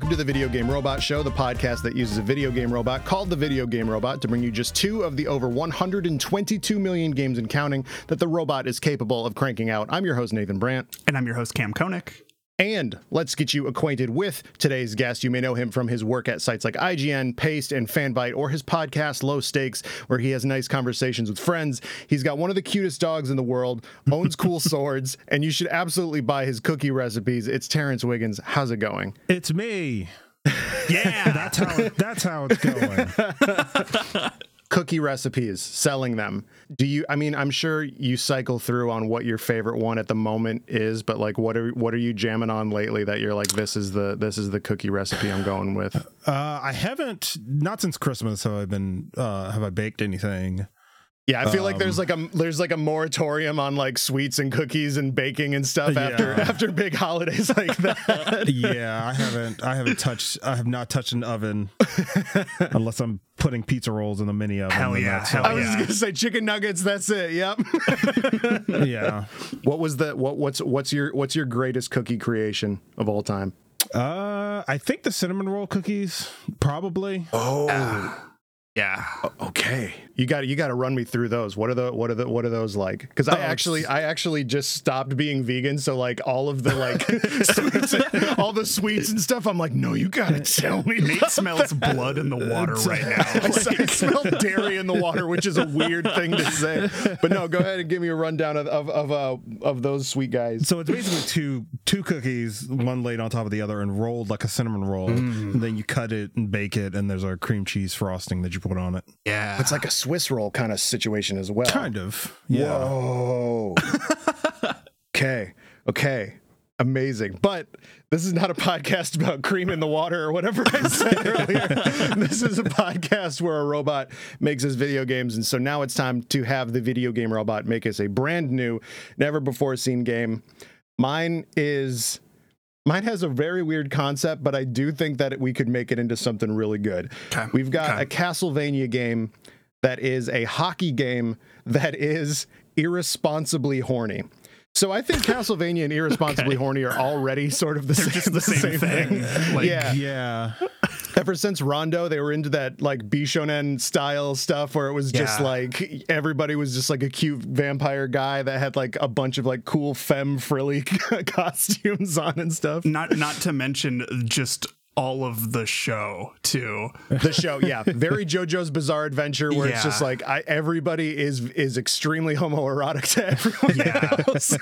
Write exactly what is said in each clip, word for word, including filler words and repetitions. welcome to the Video Game Robot Show, the podcast that uses a video game robot called the Video Game Robot to bring you just two of the over one hundred twenty-two million games and counting that the robot is capable of cranking out. I'm your host, Nathan Brandt. And I'm your host, Cam Koenig. And let's get you acquainted with today's guest. You may know him from his work at sites like I G N, Paste, and Fanbyte, or his podcast, Low Stakes, where he has nice conversations with friends. He's got one of the cutest dogs in the world, owns cool swords, and you should absolutely buy his cookie recipes. It's Terrence Wiggins. How's it going? It's me. Yeah, that's how it, that's how it's going. Cookie recipes, selling them. Do you, I mean, I'm sure you cycle through on what your favorite one at the moment is, but like, what are what are you jamming on lately that you're like, this is the this is the cookie recipe I'm going with? Uh, I haven't, not since Christmas have I been, uh, have I baked anything. Yeah, I feel um, like there's like a there's like a moratorium on like sweets and cookies and baking and stuff yeah. after after big holidays like that. Yeah, I haven't I haven't touched I have not touched an oven unless I'm putting pizza rolls in the mini oven. Hell yeah! Hell I was yeah. gonna say chicken nuggets. That's it. Yep. Yeah. What was the what what's what's your what's your greatest cookie creation of all time? Uh, I think the cinnamon roll cookies probably. Oh. Ah. Yeah. Okay. You got you got to run me through those. What are the what are the what are those like? Because I oh, actually I actually just stopped being vegan, so like all of the like sweets, and, all the sweets and stuff. I'm like, no, you gotta tell me. Nate smells that. blood in the water right now. Like, I smell dairy in the water, which is a weird thing to say. But no, go ahead and give me a rundown of of of, uh, of those sweet guys. So it's basically two two cookies, one laid on top of the other, and rolled like a cinnamon roll. Mm. And then you cut it and bake it, and there's our cream cheese frosting that you put on it. Yeah, it's like a Swiss roll kind of situation as well. Kind of. Yeah. Whoa. okay. Okay. Amazing. But this is not a podcast about cream in the water or whatever I said earlier. This is a podcast where a robot makes us video games. And so now it's time to have the video game robot make us a brand new, never before seen game. Mine is... Mine has a very weird concept, but I do think that we could make it into something really good. Okay. We've got okay. a Castlevania game that is a hockey game that is irresponsibly horny. So I think Castlevania and irresponsibly okay. horny are already sort of the, same, just the, the same, same thing. thing. Like, yeah. yeah. Ever since Rondo, they were into that like Bishonen style stuff where it was yeah. just like everybody was just like a cute vampire guy that had like a bunch of like cool femme frilly costumes on and stuff. Not not to mention just all of the show too. The show, yeah, very JoJo's Bizarre Adventure, where yeah. it's just like I, everybody is is extremely homoerotic to everyone yeah. else.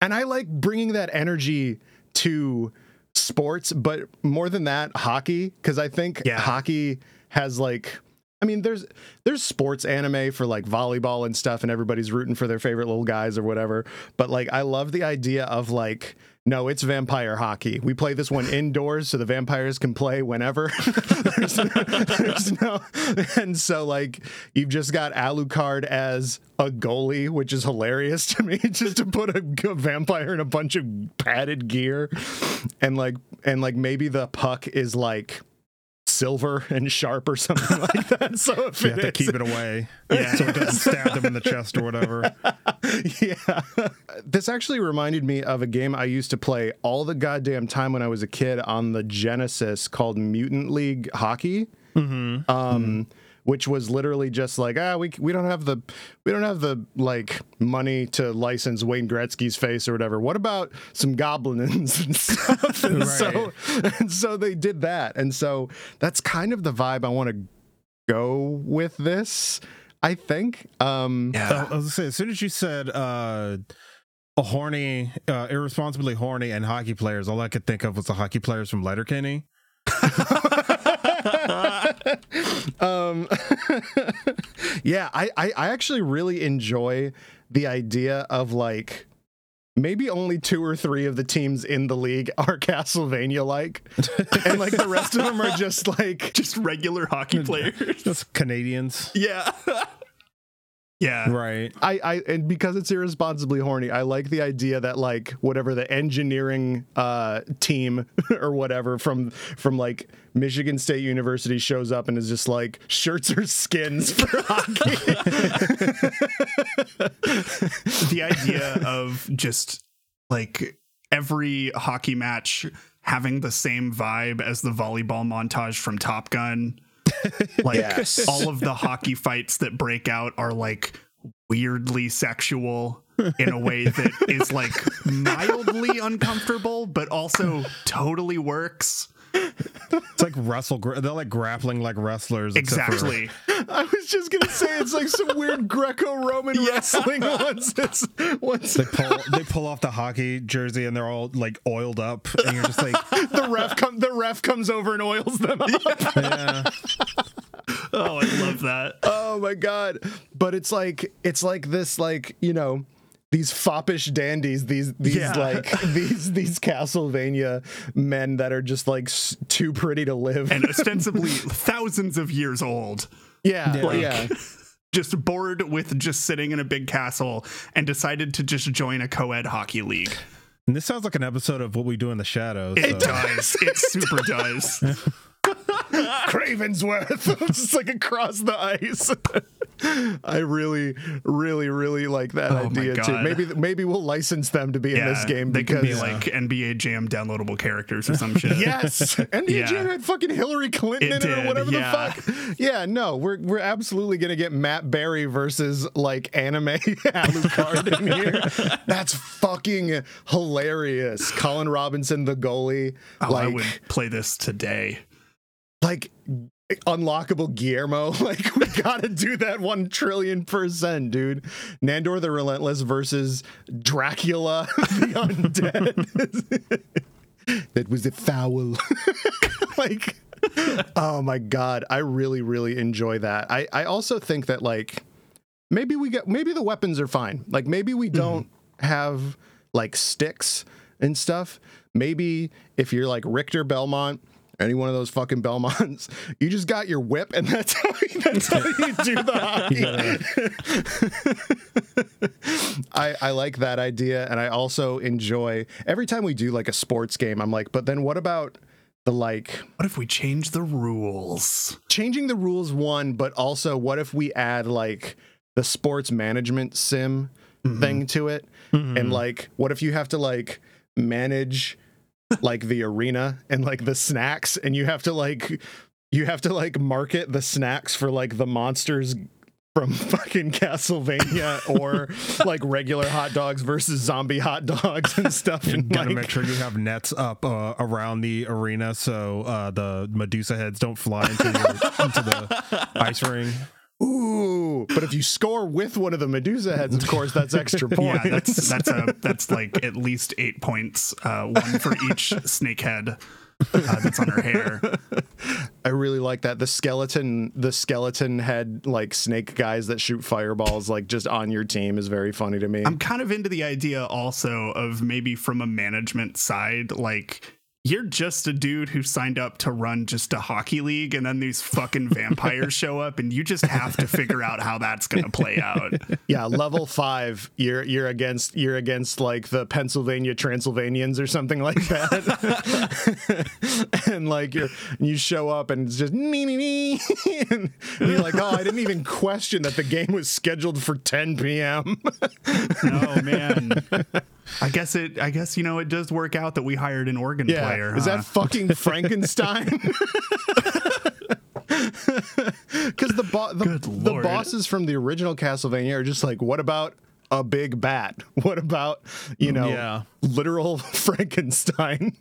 And I like bringing that energy to sports, but more than that, hockey, because I think yeah. hockey has like, I mean, there's there's sports anime for like volleyball and stuff, and everybody's rooting for their favorite little guys or whatever. But like, I love the idea of like, no, it's vampire hockey. We play this one indoors, so the vampires can play whenever. there's no, there's no, and so like, you've just got Alucard as a goalie, which is hilarious to me, just to put a, a vampire in a bunch of padded gear, and like, and like maybe the puck is like silver and sharp or something like that. So if you have to keep it away, yeah. so it doesn't stab them in the chest or whatever. Yeah, this actually reminded me of a game I used to play all the goddamn time when I was a kid on the Genesis called Mutant League Hockey. Mm-hmm. Um, mm-hmm. Which was literally just like, ah, we we don't have the we don't have the like money to license Wayne Gretzky's face or whatever. What about some goblins and stuff? And right. so and so they did that, and so that's kind of the vibe I want to go with this. I think. Um, yeah. I was gonna say, as soon as you said uh, a horny, uh, irresponsibly horny, and hockey players, all I could think of was the hockey players from Letterkenny. um, yeah, I, I, I actually really enjoy the idea of like maybe only two or three of the teams in the league are Castlevania like, and like the rest of them are just like just regular hockey players, just Canadians. Yeah. Yeah, right. I, I and because it's irresponsibly horny, I like the idea that like whatever the engineering uh, team or whatever from from like Michigan State University shows up and is just like shirts or skins for hockey. The idea of just like every hockey match having the same vibe as the volleyball montage from Top Gun. Like, yes. all of the hockey fights that break out are like weirdly sexual in a way that is like mildly uncomfortable, but also totally works. It's like wrestle, they're like grappling like wrestlers. Exactly. For... I was just gonna say it's like some weird Greco-Roman yeah. wrestling once it's once they pull they pull off the hockey jersey and they're all like oiled up and you're just like the ref come the ref comes over and oils them up. Yeah. Oh, I love that. Oh my god. But it's like it's like this like, you know, these foppish dandies, these these yeah. like these these Castlevania men that are just like s- too pretty to live, and ostensibly thousands of years old. Yeah, yeah. Like, yeah. Just bored with just sitting in a big castle, and decided to just join a co-ed hockey league. And this sounds like an episode of What We Do in the Shadows. It so. does. It super does. Cravensworth, just like across the ice. I really, really, really like that oh idea too. Maybe, maybe we'll license them to be yeah, in this game. They because, can be like yeah. N B A Jam downloadable characters or some shit. Yes, N B A yeah. Jam had fucking Hillary Clinton it in did, it or whatever yeah. the fuck. Yeah, no, we're we're absolutely gonna get Matt Berry versus like anime Alucard in here. That's fucking hilarious. Colin Robinson, the goalie. Oh, like, I would play this today. Like. Unlockable Guillermo, like we gotta do that one trillion percent, dude. Nandor the Relentless versus Dracula the Undead. That was a foul. Like, oh my god, I really, really enjoy that. I, I also think that like maybe we get maybe the weapons are fine. Like maybe we don't mm-hmm. have like sticks and stuff. Maybe if you're like Richter Belmont. Any one of those fucking Belmonts, you just got your whip, and that's how you, that's how you do the hockey. I, I like that idea, and I also enjoy every time we do like a sports game. I'm like, but then what about the like? What if we change the rules? Changing the rules, one, but also what if we add like the sports management sim mm-hmm. thing to it, mm-hmm. and like, what if you have to like manage. Like the arena and like the snacks, and you have to like you have to like market the snacks for like the monsters from fucking Castlevania or like regular hot dogs versus zombie hot dogs and stuff. You and gotta like, make sure you have nets up uh, around the arena so uh the Medusa heads don't fly into, your, into the ice ring. Ooh, but if you score with one of the Medusa heads, of course, that's extra points. Yeah, that's that's a that's like at least eight points, uh, one for each snake head uh, that's on her hair. I really like that. The skeleton, the skeleton head, like snake guys that shoot fireballs, like just on your team, is very funny to me. I'm kind of into the idea also of maybe from a management side, like. You're just a dude who signed up to run just a hockey league, and then these fucking vampires show up, and you just have to figure out how that's gonna play out. Yeah, level five, you're you're against you're against like the Pennsylvania Transylvanians or something like that, and like you you show up and it's just me me me, and you're like, oh, I didn't even question that the game was scheduled for ten p.m. Oh man. I guess it. I guess you know it does work out that we hired an organ yeah. player. Is huh? that fucking Frankenstein? Because the bo- the, the bosses from the original Castlevania are just like, what about a big bat? What about you know yeah. literal Frankenstein?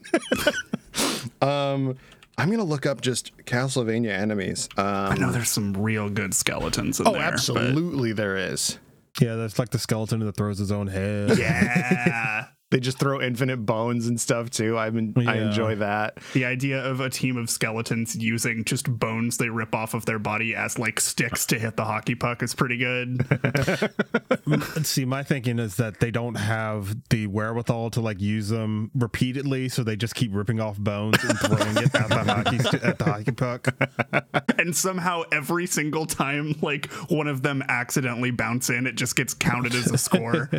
um, I'm gonna look up just Castlevania enemies. Um, I know there's some real good skeletons in oh, there. Oh, absolutely, but... there is. Yeah, that's like the skeleton that throws his own head. Yeah. They just throw infinite bones and stuff, too. I mean, yeah. I enjoy that. The idea of a team of skeletons using just bones they rip off of their body as, like, sticks to hit the hockey puck is pretty good. See, my thinking is that they don't have the wherewithal to, like, use them repeatedly, so they just keep ripping off bones and throwing it at the hockey st- at the hockey puck. And somehow every single time, like, one of them accidentally bounce in, it just gets counted as a score.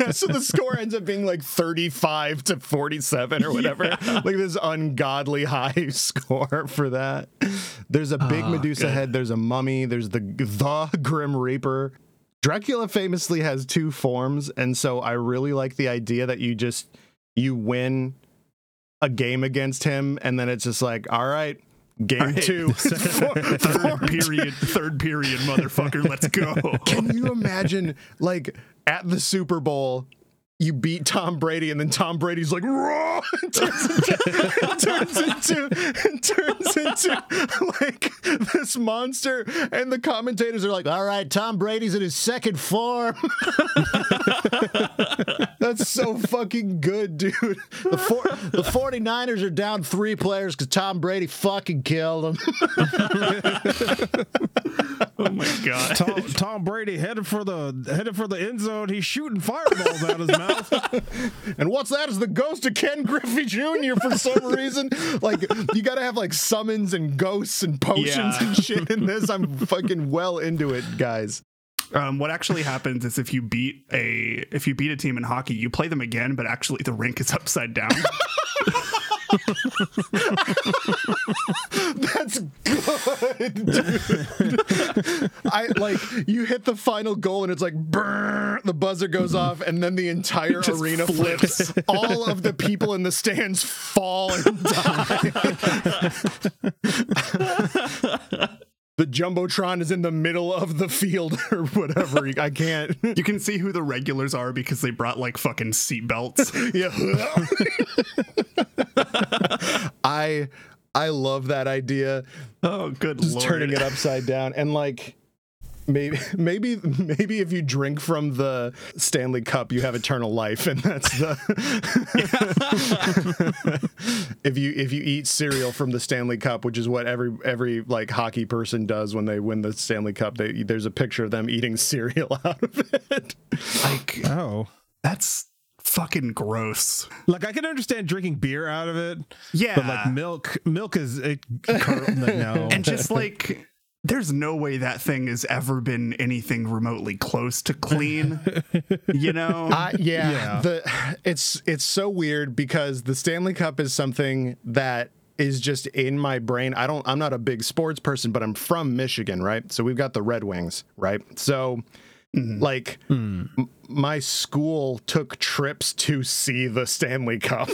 Yeah, so the score ends up being, like, thirty-five to forty-seven or whatever. Yeah. Like this ungodly high score for that. There's a big oh, Medusa good. head, there's a mummy, there's the the Grim Reaper. Dracula famously has two forms, and so I really like the idea that you just you win a game against him, and then it's just like, all right, game all right. two, four, third four, period, third period, motherfucker, let's go. Can you imagine, like, at the Super Bowl, you beat Tom Brady, and then Tom Brady's like, raw, and turns into, and turns into, and turns into like this monster, and the commentators are like, all right, Tom Brady's in his second form. That's so fucking good, dude. The, four, the 49ers are down three players because Tom Brady fucking killed them. Oh my god! Tom, Tom Brady headed for the headed for the end zone. He's shooting fireballs out of his mouth. And what's that? Is the ghost of Ken Griffey Junior for some reason? Like, you gotta have like summons and ghosts and potions yeah. and shit in this. I'm fucking well into it, guys. Um, what actually happens is if you beat a if you beat a team in hockey, you play them again, but actually the rink is upside down. That's good, dude. I like you hit the final goal and it's like brrr, the buzzer goes off and then the entire arena flips. flips. All of the people in the stands fall and die. The Jumbotron is in the middle of the field or whatever. I can't. You can see who the regulars are because they brought like fucking seatbelts. Yeah. I I love that idea. Oh, good Just Lord. Just turning it upside down. And like maybe maybe maybe if you drink from the Stanley Cup, you have eternal life, and that's the if you if you eat cereal from the Stanley Cup, which is what every every like hockey person does when they win the Stanley Cup, they, there's a picture of them eating cereal out of it. Like, oh, that's fucking gross. Like, I can understand drinking beer out of it, yeah, but like milk milk is it, no. And just like, there's no way that thing has ever been anything remotely close to clean, you know? Uh, yeah, yeah. The, it's it's so weird because the Stanley Cup is something that is just in my brain. I don't. I'm not a big sports person, but I'm from Michigan, right? So we've got the Red Wings, right? So, mm. like, mm. M- my school took trips to see the Stanley Cup.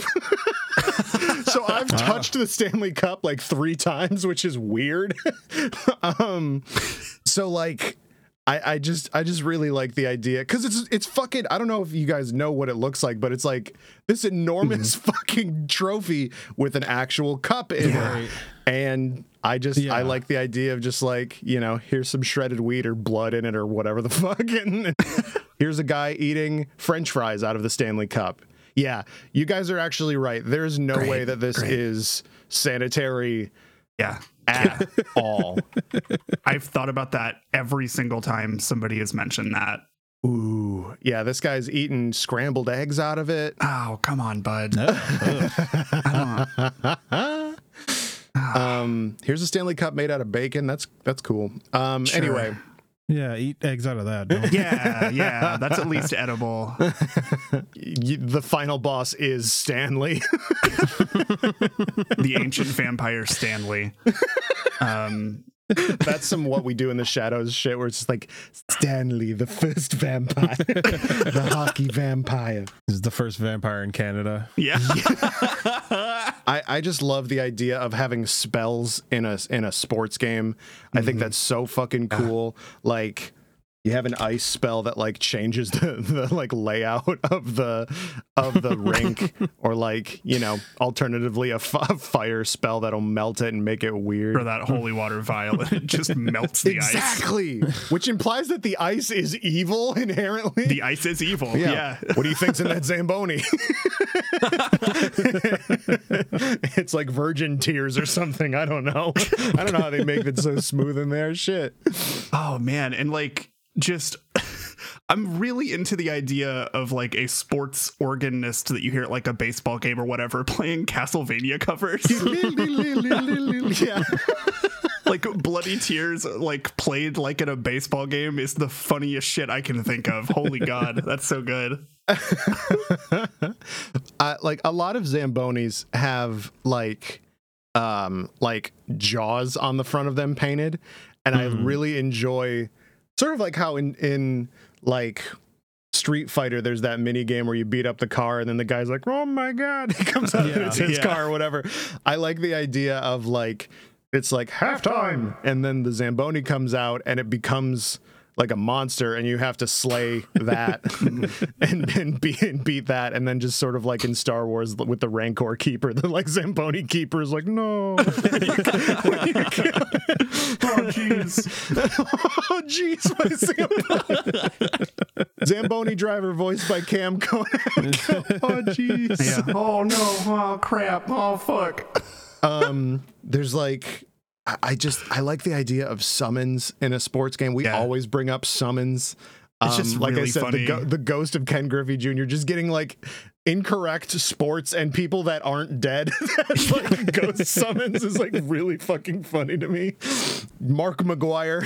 So I've touched wow. the Stanley Cup like three times, which is weird. um, so like, I, I just, I just really like the idea because it's, it's fucking. I don't know if you guys know what it looks like, but it's like this enormous mm-hmm. fucking trophy with an actual cup in yeah. it. And I just, yeah. I like the idea of just like, you know, here's some shredded wheat or blood in it or whatever the fuck. And here's a guy eating French fries out of the Stanley Cup. Yeah, you guys are actually right. There's no great, way that this great. is sanitary yeah. at yeah. all. I've thought about that every single time somebody has mentioned that. Ooh, yeah, this guy's eating scrambled eggs out of it. Oh, come on, bud. No. I don't um, here's a Stanley Cup made out of bacon. That's that's cool. Um, sure. Anyway. Yeah, eat eggs out of that. yeah, yeah, that's at least edible. You, the final boss is Stanley. The ancient vampire Stanley. Um, that's some What We Do in the Shadows shit where it's just like, Stanley, the first vampire. The hockey vampire. This is the first vampire in Canada. Yeah. yeah. I, I just love the idea of having spells in a in a sports game. I mm-hmm. think that's so fucking cool. Like, you have an ice spell that like changes the, the like layout of the of the rink, or like, you know, alternatively a, f- a fire spell that'll melt it and make it weird. Or that holy water vial, and it just melts the exactly. ice. Exactly, which implies that the ice is evil inherently. The ice is evil. Yeah. yeah. What do you think's in that Zamboni? It's like virgin tears or something. I don't know. I don't know how they make it so smooth in there. Shit. Oh man, and like just. I'm really into the idea of like a sports organist that you hear at like a baseball game or whatever playing Castlevania covers. yeah. Like bloody tears like played like in a baseball game is the funniest shit I can think of. Holy god, that's so good. I, like a lot of Zambonis have like um like jaws on the front of them painted, and mm. I really enjoy sort of like how in in like Street Fighter, there's that mini game where you beat up the car and then the guy's like, oh my God, he comes out yeah, and it's his yeah. car or whatever. I like the idea of like, it's like halftime and then the Zamboni comes out and it becomes like a monster and you have to slay that and then beat, and beat that. And then just sort of like in Star Wars with the Rancor Keeper, the like Zamboni Keeper is like, no. Oh, jeez. Oh, jeez. What is Zamboni? Zamboni driver voiced by Cam Koenig. Oh, jeez. Yeah. Oh, no. Oh, crap. Oh, fuck. Um, there's like... I just I like the idea of summons in a sports game. We yeah. always bring up summons. Um, it's just like really I said, funny. The, go- the ghost of Ken Griffey Junior just getting like incorrect sports and people that aren't dead. That, like, ghost summons is like really fucking funny to me. Mark McGuire.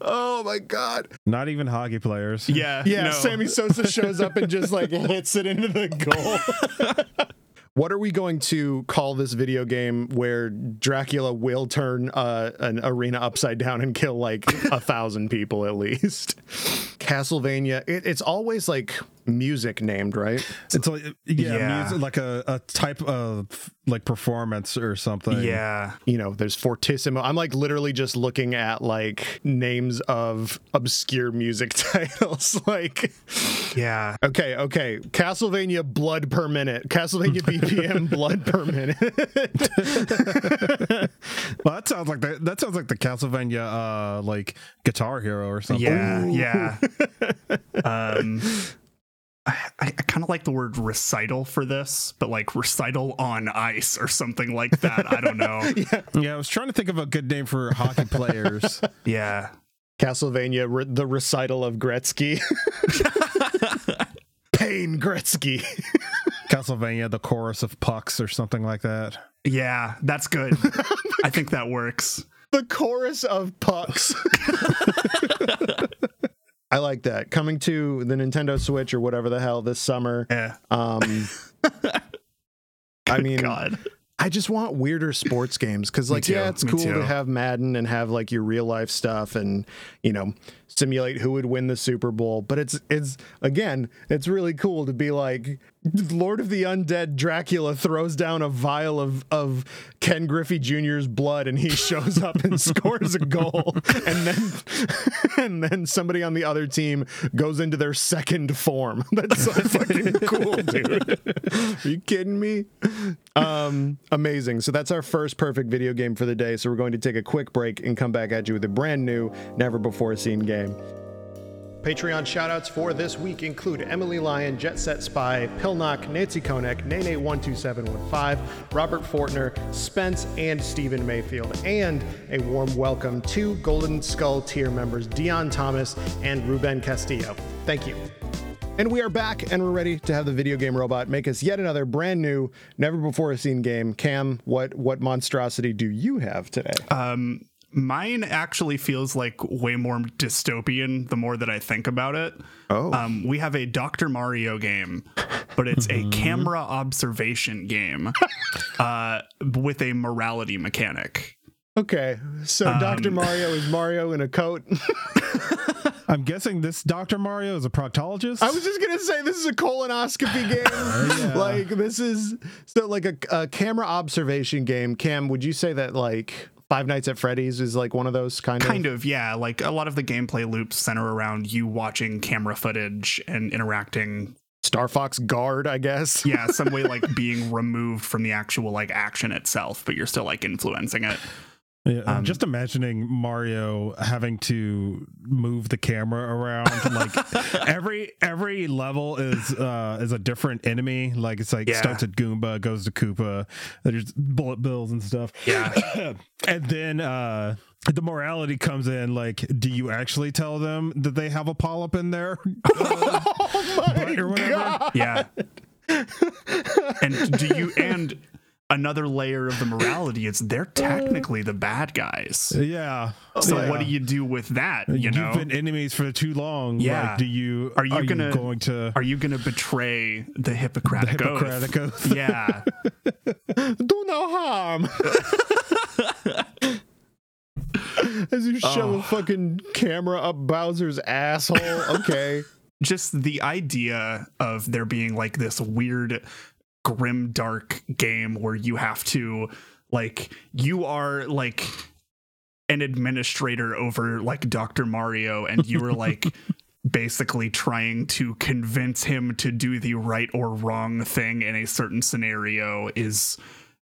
Oh my God! Not even hockey players. Yeah, yeah. No. Sammy Sosa shows up and just like hits it into the goal. What are we going to call this video game where Dracula will turn uh, an arena upside down and kill like a thousand people at least? Castlevania. It, it's always like music named, right? It's like yeah, yeah. music, like a, a type of like performance or something. Yeah, you know, there's Fortissimo. I'm like literally just looking at like names of obscure music titles. Like, yeah, okay, okay, Castlevania Blood Per Minute, Castlevania B P M. B P M blood per minute. Well, that sounds like the, that sounds like the Castlevania uh, like Guitar Hero or something. Yeah, ooh. Yeah. um, I, I kind of like the word recital for this, but like recital on ice or something like that. I don't know. Yeah. yeah, I was trying to think of a good name for hockey players. Yeah, Castlevania, re- the recital of Gretzky. Payne Gretzky. Castlevania, the chorus of pucks or something like that. Yeah, that's good. I think that works. The chorus of pucks. I like that. Coming to the Nintendo Switch or whatever the hell this summer. Yeah. Um, I mean, God. I just want weirder sports games because, like, yeah, it's Me cool too. to have Madden and have like your real life stuff and, you know, simulate who would win the Super Bowl. But it's it's again, it's really cool to be like Lord of the Undead Dracula throws down a vial of of Ken Griffey Junior's blood and he shows up and scores a goal. And then and then somebody on the other team goes into their second form. That's so fucking cool, dude. Are you kidding me? Um, amazing. So that's our first perfect video game for the day. So we're going to take a quick break and come back at you with a brand new, never before seen game. Patreon shoutouts for this week include Emily Lyon, Jet Set Spy, Pilnock, Nancy Konek, Nene one two seven one five, Robert Fortner, Spence, and Stephen Mayfield. And a warm welcome to Golden Skull tier members Dion Thomas and Ruben Castillo. Thank you. And we are back, and we're ready to have the video game robot make us yet another brand new, never before seen game. Cam, what what monstrosity do you have today? Um. Mine actually feels like way more dystopian the more that I think about it. Oh, um, we have a Doctor Mario game, but it's a camera observation game uh, with a morality mechanic. Okay, so um, Doctor Mario is Mario in a coat. I'm guessing this Doctor Mario is a proctologist. I was just going to say this is a colonoscopy game. Oh, yeah. Like this is so like a, a camera observation game. Cam, would you say that like Five Nights at Freddy's is like one of those kind of kind of yeah like a lot of the gameplay loops center around you watching camera footage and interacting. Star Fox Guard, I guess. Yeah, some way like being removed from the actual like action itself, but you're still like influencing it. Yeah, I'm um, just imagining Mario having to move the camera around. Like every every level is uh, is a different enemy. Like it's like yeah. starts at Goomba, goes to Koopa. There's bullet bills and stuff. Yeah, and then uh, the morality comes in. Like, do you actually tell them that they have a polyp in their uh, oh butt or whatever? God. Yeah, and do you and. Another layer of the morality is they're technically the bad guys. Yeah. So yeah. what do you do with that? You You've know? been enemies for too long. Yeah. Like, do you are you, are gonna, you going to are you going to betray the Hippocratic, the Hippocratic oath? oath? Yeah. Do no harm. I Because you shove oh. a fucking camera up Bowser's asshole. Okay. Just the idea of there being like this weird, grim, dark game where you have to, like, you are like an administrator over like Doctor Mario, and you were like basically trying to convince him to do the right or wrong thing in a certain scenario is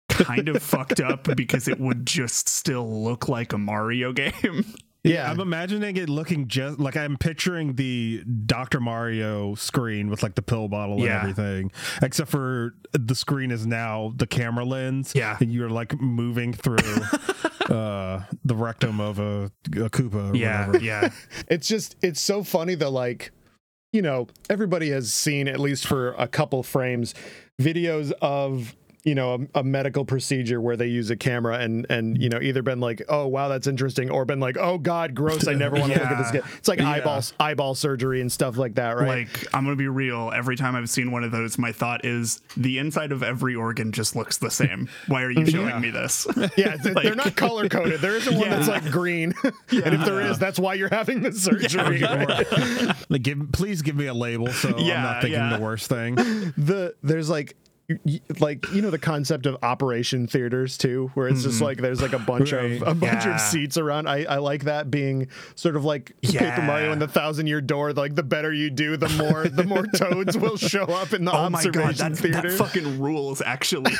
kind of fucked up, because it would just still look like a Mario game. Yeah, I'm imagining it looking just like, I'm picturing the Doctor Mario screen with like the pill bottle and yeah. everything, except for the screen is now the camera lens. Yeah, and you're like moving through uh, the rectum of a, a Koopa. Or yeah, whatever. yeah. It's just, it's so funny that, like, you know, everybody has seen, at least for a couple frames, videos of, you know, a, a medical procedure where they use a camera, and, and, you know, either been like, oh, wow, that's interesting, or been like, oh, God, gross, I never want to yeah. look at this again. It's like yeah. eyeball eyeball surgery and stuff like that, right? Like, I'm going to be real. Every time I've seen one of those, my thought is the inside of every organ just looks the same. Why are you showing yeah. me this? Yeah, th- like, they're not color-coded. There isn't one yeah. that's, like, green. Yeah. And if there is, that's why you're having the surgery. Yeah. Right? Like, give, please give me a label so yeah, I'm not thinking yeah. the worst thing. The There's, like... like, you know, the concept of operation theaters too, where it's mm. just like there's like a bunch right. of a bunch yeah. of seats around. I, I like that being sort of like yeah. Paper Mario and the Thousand Year Door. Like, the better you do, the more the more toads will show up in the oh observation my God, that, theater. That fucking rules, actually.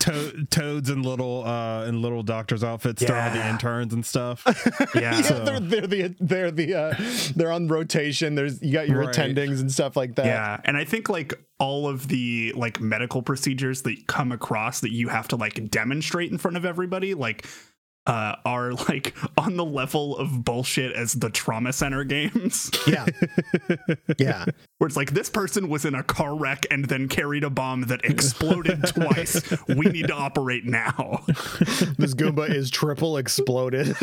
to- toads in little uh, in little doctors' outfits, yeah. throwing the interns and stuff. Yeah, yeah so. they're, they're the they're the uh, they're on rotation. There's you got your right. attendings and stuff like that. Yeah, and I think like. all of the like medical procedures that come across that you have to like demonstrate in front of everybody, like uh, are like on the level of bullshit as the Trauma Center games. Yeah. yeah. Where it's like, this person was in a car wreck and then carried a bomb that exploded twice. We need to operate now. This Goomba is triple exploded.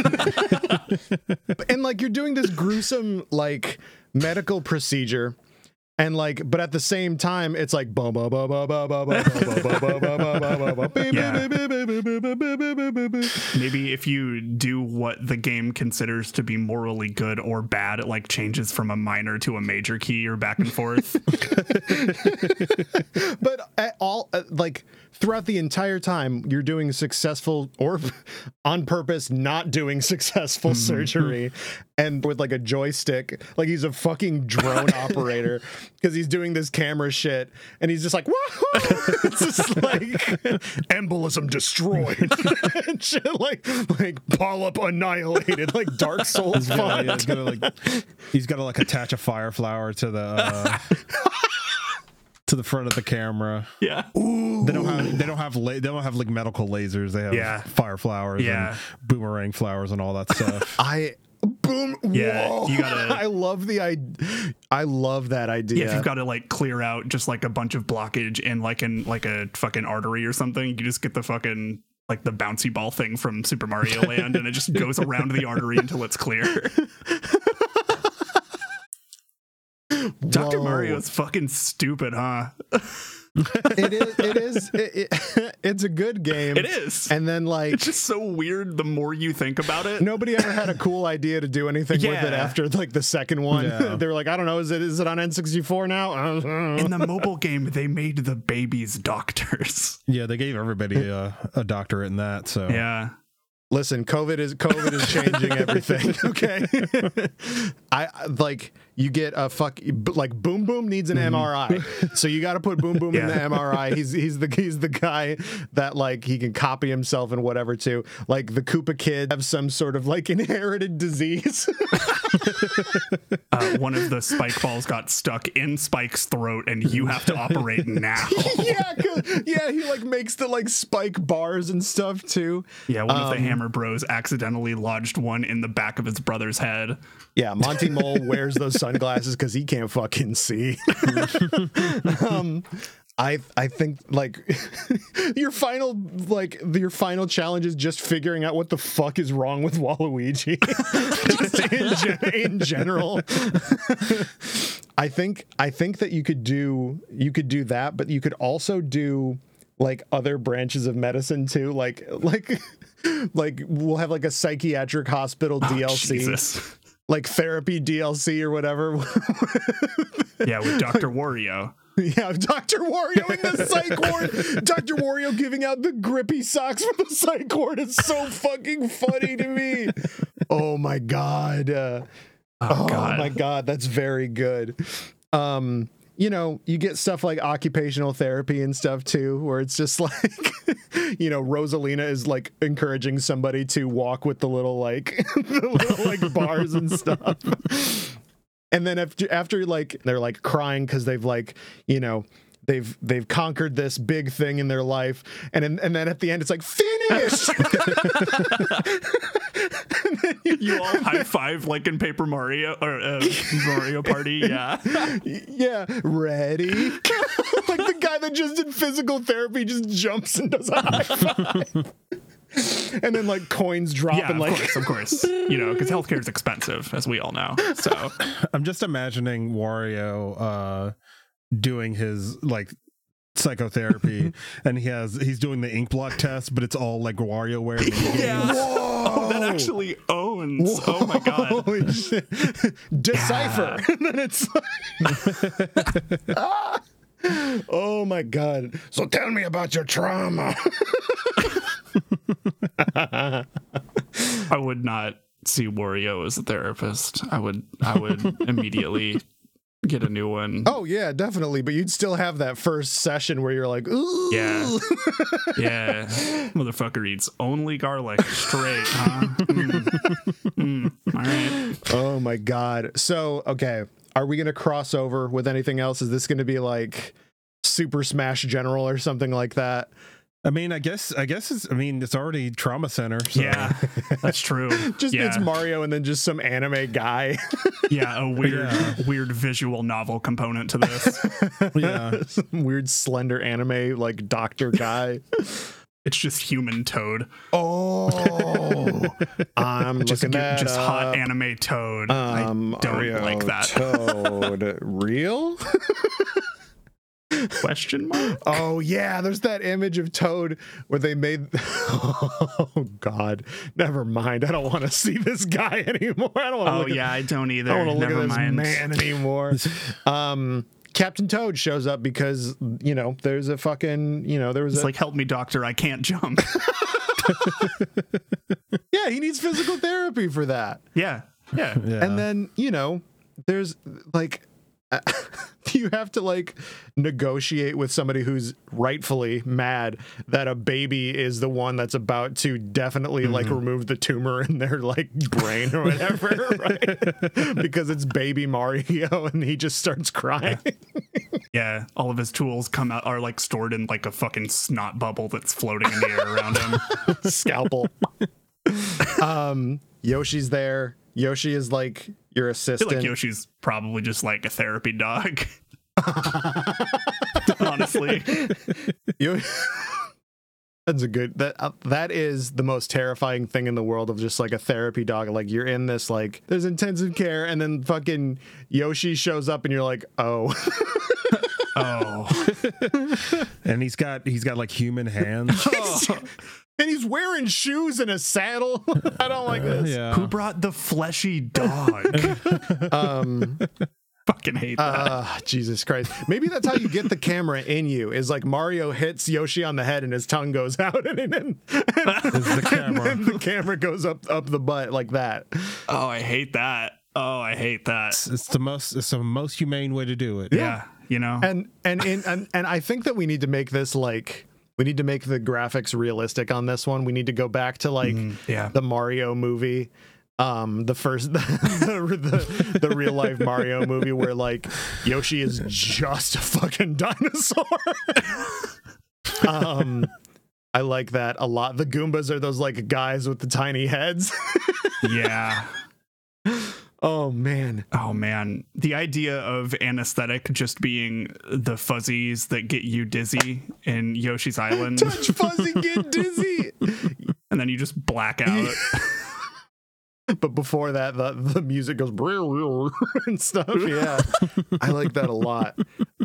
And like, you're doing this gruesome, like, medical procedure. And like, but at the same time, it's like boom, boom, boom, boom, boom, boom, boom, boom, boom, boom, boom. Maybe if you do what the game considers to be morally good or bad, it like changes from a minor to a major key or back and forth. But at all, like throughout the entire time, you're doing successful or on purpose not doing successful surgery, and with like a joystick, like he's a fucking drone operator. Because he's doing this camera shit, and he's just like, "Woohoo!" It's just like embolism destroyed, and shit, like like polyp annihilated, like Dark Souls. He's gonna, yeah, he's gonna like he's gotta like attach a fire flower to the uh, to the front of the camera. Yeah, Ooh. they don't have they don't have la- they don't have like medical lasers. They have yeah. fire flowers, yeah. and boomerang flowers, and all that stuff. I. Boom! Yeah, Whoa. you gotta. I love the I. I love that idea. Yeah, if you've got to like clear out just like a bunch of blockage in like in like a fucking artery or something, you just get the fucking like the bouncy ball thing from Super Mario Land, and it just goes around the artery until it's clear. Doctor Mario's fucking stupid, huh? it is it is it, it, it's a good game. It is. And then like it's just so weird the more you think about it. Nobody ever had a cool idea to do anything yeah. with it after like the second one. Yeah. They were like, I don't know, is it is it on N sixty-four now? In the mobile game they made the babies doctors. Yeah, they gave everybody a, a doctorate in that, so. Yeah. Listen, COVID is COVID is changing everything. Okay, I like you get a fuck like Boom Boom needs an M R I, so you got to put Boom Boom yeah. in the M R I. He's he's the he's the guy that like he can copy himself and whatever too. Like the Koopa kids have some sort of like inherited disease. uh, one of the spike balls got stuck in Spike's throat, and you have to operate now. yeah, yeah, he like makes the like spike bars and stuff too. Yeah, one um, of the hammer bros accidentally lodged one in the back of his brother's head. Yeah, Monty Mole wears those sunglasses because he can't fucking see. um, I I think like your final like your final challenge is just figuring out what the fuck is wrong with Waluigi. Just in, in general. I think I think that you could do you could do that, but you could also do like other branches of medicine too, like like like we'll have like a psychiatric hospital oh, D L C, Jesus. Like therapy D L C or whatever. Yeah, with Doctor like, Wario. Yeah, Doctor Wario in the psych ward. Doctor Wario giving out the grippy socks from the psych ward is so fucking funny to me. Oh my god. Uh, oh, oh god. my god, that's very good. Um, you know, you get stuff like occupational therapy and stuff too, where it's just like, you know, Rosalina is like encouraging somebody to walk with the little like the little like bars and stuff. And then after, after like they're like crying because they've like, you know, they've they've conquered this big thing in their life, and in, and then at the end it's like finish. And then you, you all high five like in Paper Mario or uh, Mario Party, yeah, yeah, ready. Like the guy that just did physical therapy just jumps and does a high five. And then like coins drop, yeah, and like of course, of course, you know, because healthcare is expensive, as we all know. So I'm just imagining Wario uh doing his like psychotherapy, and he has he's doing the ink block test, but it's all like WarioWare. Yeah. Oh, that actually owns. Whoa. Oh my god. Shit. Decipher. Yeah. And then it's like ah! Oh my god. So tell me about your trauma. I would not see Wario as a therapist. I would I would immediately get a new one. Oh yeah, definitely. But you'd still have that first session where you're like, ooh. Yeah. Yeah. Motherfucker eats only garlic straight, huh? Mm. Mm. All right. Oh my god. So, okay. Are we going to cross over with anything else? Is this going to be like Super Smash General or something like that? I mean, I guess, I guess it's, I mean, it's already Trauma Center. So. Yeah, that's true. Just yeah. It's Mario and then just some anime guy. Yeah, a weird, yeah. weird visual novel component to this. Yeah, some weird slender anime like doctor guy. It's just human Toad. Oh, I'm just, looking at just up. Hot anime Toad. Um, I don't Ario like that. Toad, real? Question mark? Oh yeah, there's that image of Toad where they made. Oh god, never mind. I don't want to see this guy anymore. I don't want to. Oh look yeah, at... I don't either. I don't want to look at mind. This man anymore. um. Captain Toad shows up because, you know, there's a fucking, you know, there was it's a... like, help me, doctor, I can't jump. Yeah, he needs physical therapy for that. Yeah, yeah. yeah. And then, you know, there's like, uh, you have to like negotiate with somebody who's rightfully mad that a baby is the one that's about to definitely mm-hmm. like remove the tumor in their like brain or whatever, right? Because it's baby Mario and he just starts crying. Yeah. Yeah, all of his tools come out are like stored in like a fucking snot bubble that's floating in the air around him. Scalpel. um, Yoshi's there. Yoshi is like your assistant. I feel like Yoshi's probably just like a therapy dog. Honestly, Yo- that's a good that uh, that is the most terrifying thing in the world, of just like a therapy dog. Like you're in this like there's intensive care, and then fucking Yoshi shows up, and you're like, oh. Oh, and he's got he's got like human hands. Oh. And he's wearing shoes and a saddle. I don't like this. Yeah. Who brought the fleshy dog? um, Fucking hate that. Uh, Jesus Christ. Maybe that's how you get the camera in you, is like Mario hits Yoshi on the head and his tongue goes out, and then, and, and, the, camera. And then the camera goes up, up the butt like that. Oh, I hate that. Oh, I hate that. It's, it's the most it's the most humane way to do it. Yeah. yeah. You know, and and, in, and and I think that we need to make this like we need to make the graphics realistic on this one. We need to go back to like mm, yeah. the Mario movie, um, the first the, the, the real life Mario movie where like Yoshi is just a fucking dinosaur. um, I like that a lot. The Goombas are those like guys with the tiny heads. Yeah. Oh man. Oh man. The idea of an aesthetic just being the fuzzies that get you dizzy in Yoshi's Island. Touch fuzzy, get dizzy. And then you just black out. But before that, the, the music goes and stuff. Yeah. I like that a lot.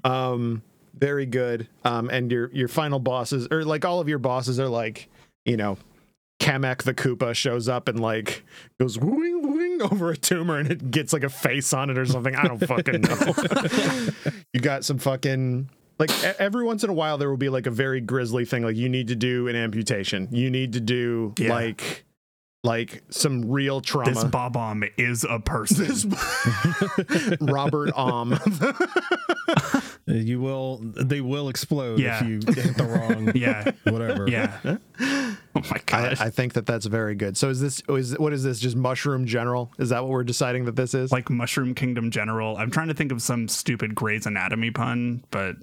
Um, very good. Um, and your your final bosses, or like all of your bosses, are like, you know, Kamek the Koopa shows up and like goes wing wing over a tumor and it gets like a face on it or something. I don't fucking know. You got some fucking, like, every once in a while there will be like a very grisly thing, like you need to do an amputation, you need to do yeah. like like some real trauma. This Bob-omb is a person. This Robert Om. You will, they will explode yeah. if you hit the wrong yeah whatever yeah. Oh my god, I, I think that that's very good. So is this is what is this just Mushroom General? Is that what we're deciding that this is? Like Mushroom Kingdom General. I'm trying to think of some stupid Grey's Anatomy pun, but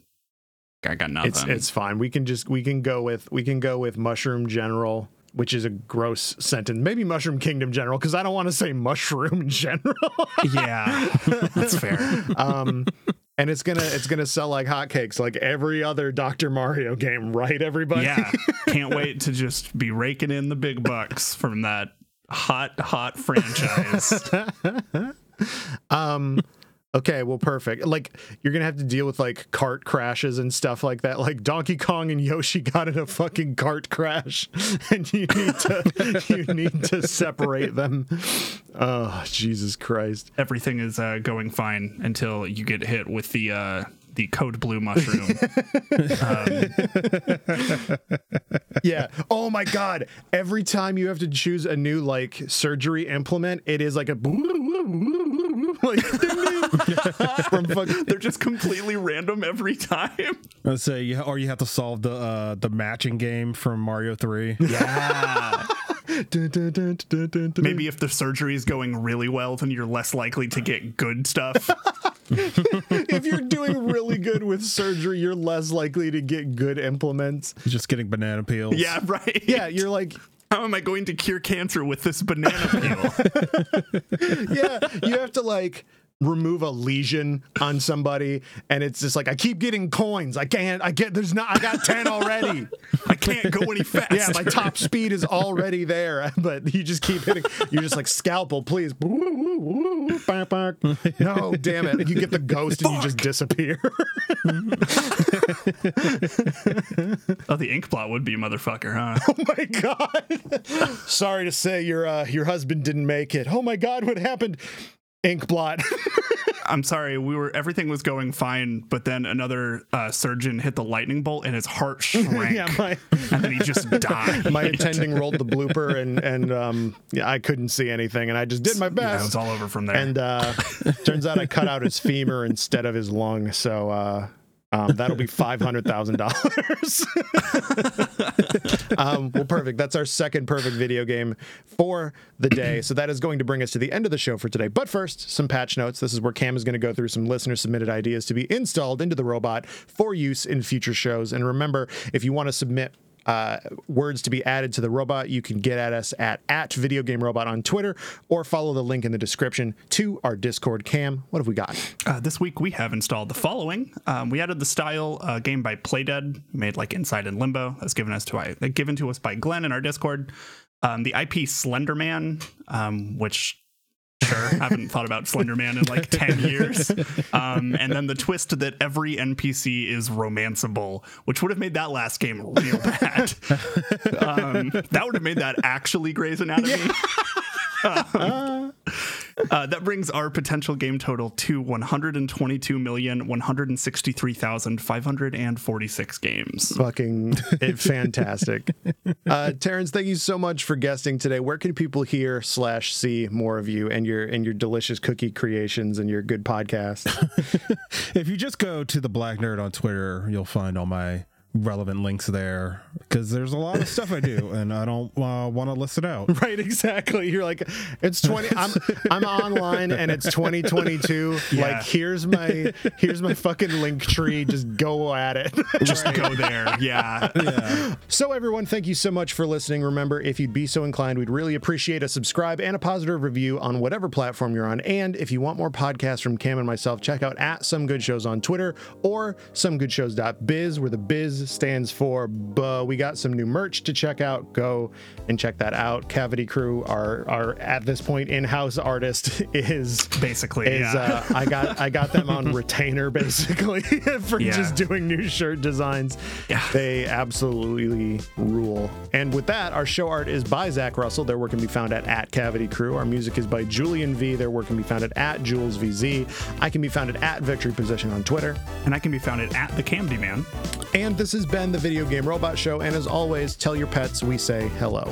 I got nothing. It's, it's fine. We can just we can go with we can go with Mushroom General, which is a gross sentence. Maybe Mushroom Kingdom General, because I don't want to say Mushroom General. Yeah, that's fair. Um, and it's gonna it's gonna sell like hotcakes, like every other Doctor Mario game, right, everybody? Yeah, can't wait to just be raking in the big bucks from that hot, hot franchise. um. Okay, well, perfect. Like, you're gonna have to deal with like cart crashes and stuff like that. Like Donkey Kong and Yoshi got in a fucking cart crash, and you need to you need to separate them. Oh, Jesus Christ! Everything is uh, going fine until you get hit with the uh, the code blue mushroom. um. Yeah. Oh my God! Every time you have to choose a new like surgery implement, it is like a. Like, from fucking, they're just completely random every time. Let's say, you, or you have to solve the uh, the matching game from Mario three. Yeah. Dun, dun, dun, dun, dun, dun. Maybe if the surgery is going really well, then you're less likely to get good stuff. If you're doing really good with surgery, you're less likely to get good implements. You're just getting banana peels. Yeah, right. Yeah, you're like, how am I going to cure cancer with this banana peel? Yeah, you have to like remove a lesion on somebody, and it's just like, I keep getting coins. I can't, I get, there's not, I got ten already. I can't go any faster. Yeah, my top speed is already there, but you just keep hitting, you're just like, scalpel, please. No, damn it. You get the ghost and Fuck. You just disappear. Oh, the ink blot would be a motherfucker, huh? Oh my God. Sorry to say your, uh, your husband didn't make it. Oh my God, what happened? Ink blot. I'm sorry, we were everything was going fine, but then another uh, surgeon hit the lightning bolt and his heart shrank. Yeah, my, and then he just died. My attending rolled the blooper and and um yeah, I couldn't see anything and I just did my best. Yeah, it's all over from there. And uh turns out I cut out his femur instead of his lung, so uh Um, that'll be five hundred thousand dollars. um, well, perfect. That's our second perfect video game for the day. So that is going to bring us to the end of the show for today. But first, some patch notes. This is where Cam is going to go through some listener-submitted ideas to be installed into the robot for use in future shows. And remember, if you want to submit Uh, words to be added to the robot, you can get at us at at Video Game Robot on Twitter, or follow the link in the description to our Discord. Cam, what have we got? Uh, this week we have installed the following. Um, we added the style uh, game by Playdead, made like Inside and Limbo. That's given us to uh, given to us by Glenn in our Discord. Um, the I P Slenderman, um, which. Sure, haven't thought about Slender Man in like ten years. Um, and then the twist that every N P C is romanceable, which would have made that last game real bad. Um, that would have made that actually Grey's Anatomy. Yeah. um, uh, that brings our potential game total to one hundred twenty-two million, one hundred sixty-three thousand, five hundred forty-six games. Fucking fantastic. Uh, Terrence, thank you so much for guesting today. Where can people hear slash see more of you and your and your delicious cookie creations and your good podcast? If you just go to The Black Nerd on Twitter, you'll find all my relevant links there, because there's a lot of stuff I do and I don't uh, want to list it out. Right, exactly. You're like, it's twenty I'm I'm online and it's twenty twenty-two. Yeah. Like, here's my here's my fucking link tree. Just go at it. Just right. Go there. Yeah. Yeah. So everyone, thank you so much for listening. Remember, if you'd be so inclined, we'd really appreciate a subscribe and a positive review on whatever platform you're on. And if you want more podcasts from Cam and myself, check out at Some Good Shows on Twitter or some good shows dot biz, where the biz BUZ stands for, but we got some new merch to check out. Go and check that out. Cavity Crew, our our at this point in-house artist, is basically is, yeah. uh, I got I got them on retainer basically for yeah. just doing new shirt designs. Yeah. They absolutely rule. And with that, our show art is by Zach Russell. Their work can be found at at Cavity Crew. Our music is by Julian V. Their work can be found at at Jules V Z. I can be found at at Victory Position on Twitter, and I can be found at at The Camdy Man. And this has been the Video Game Robot Show, and as always, tell your pets we say hello.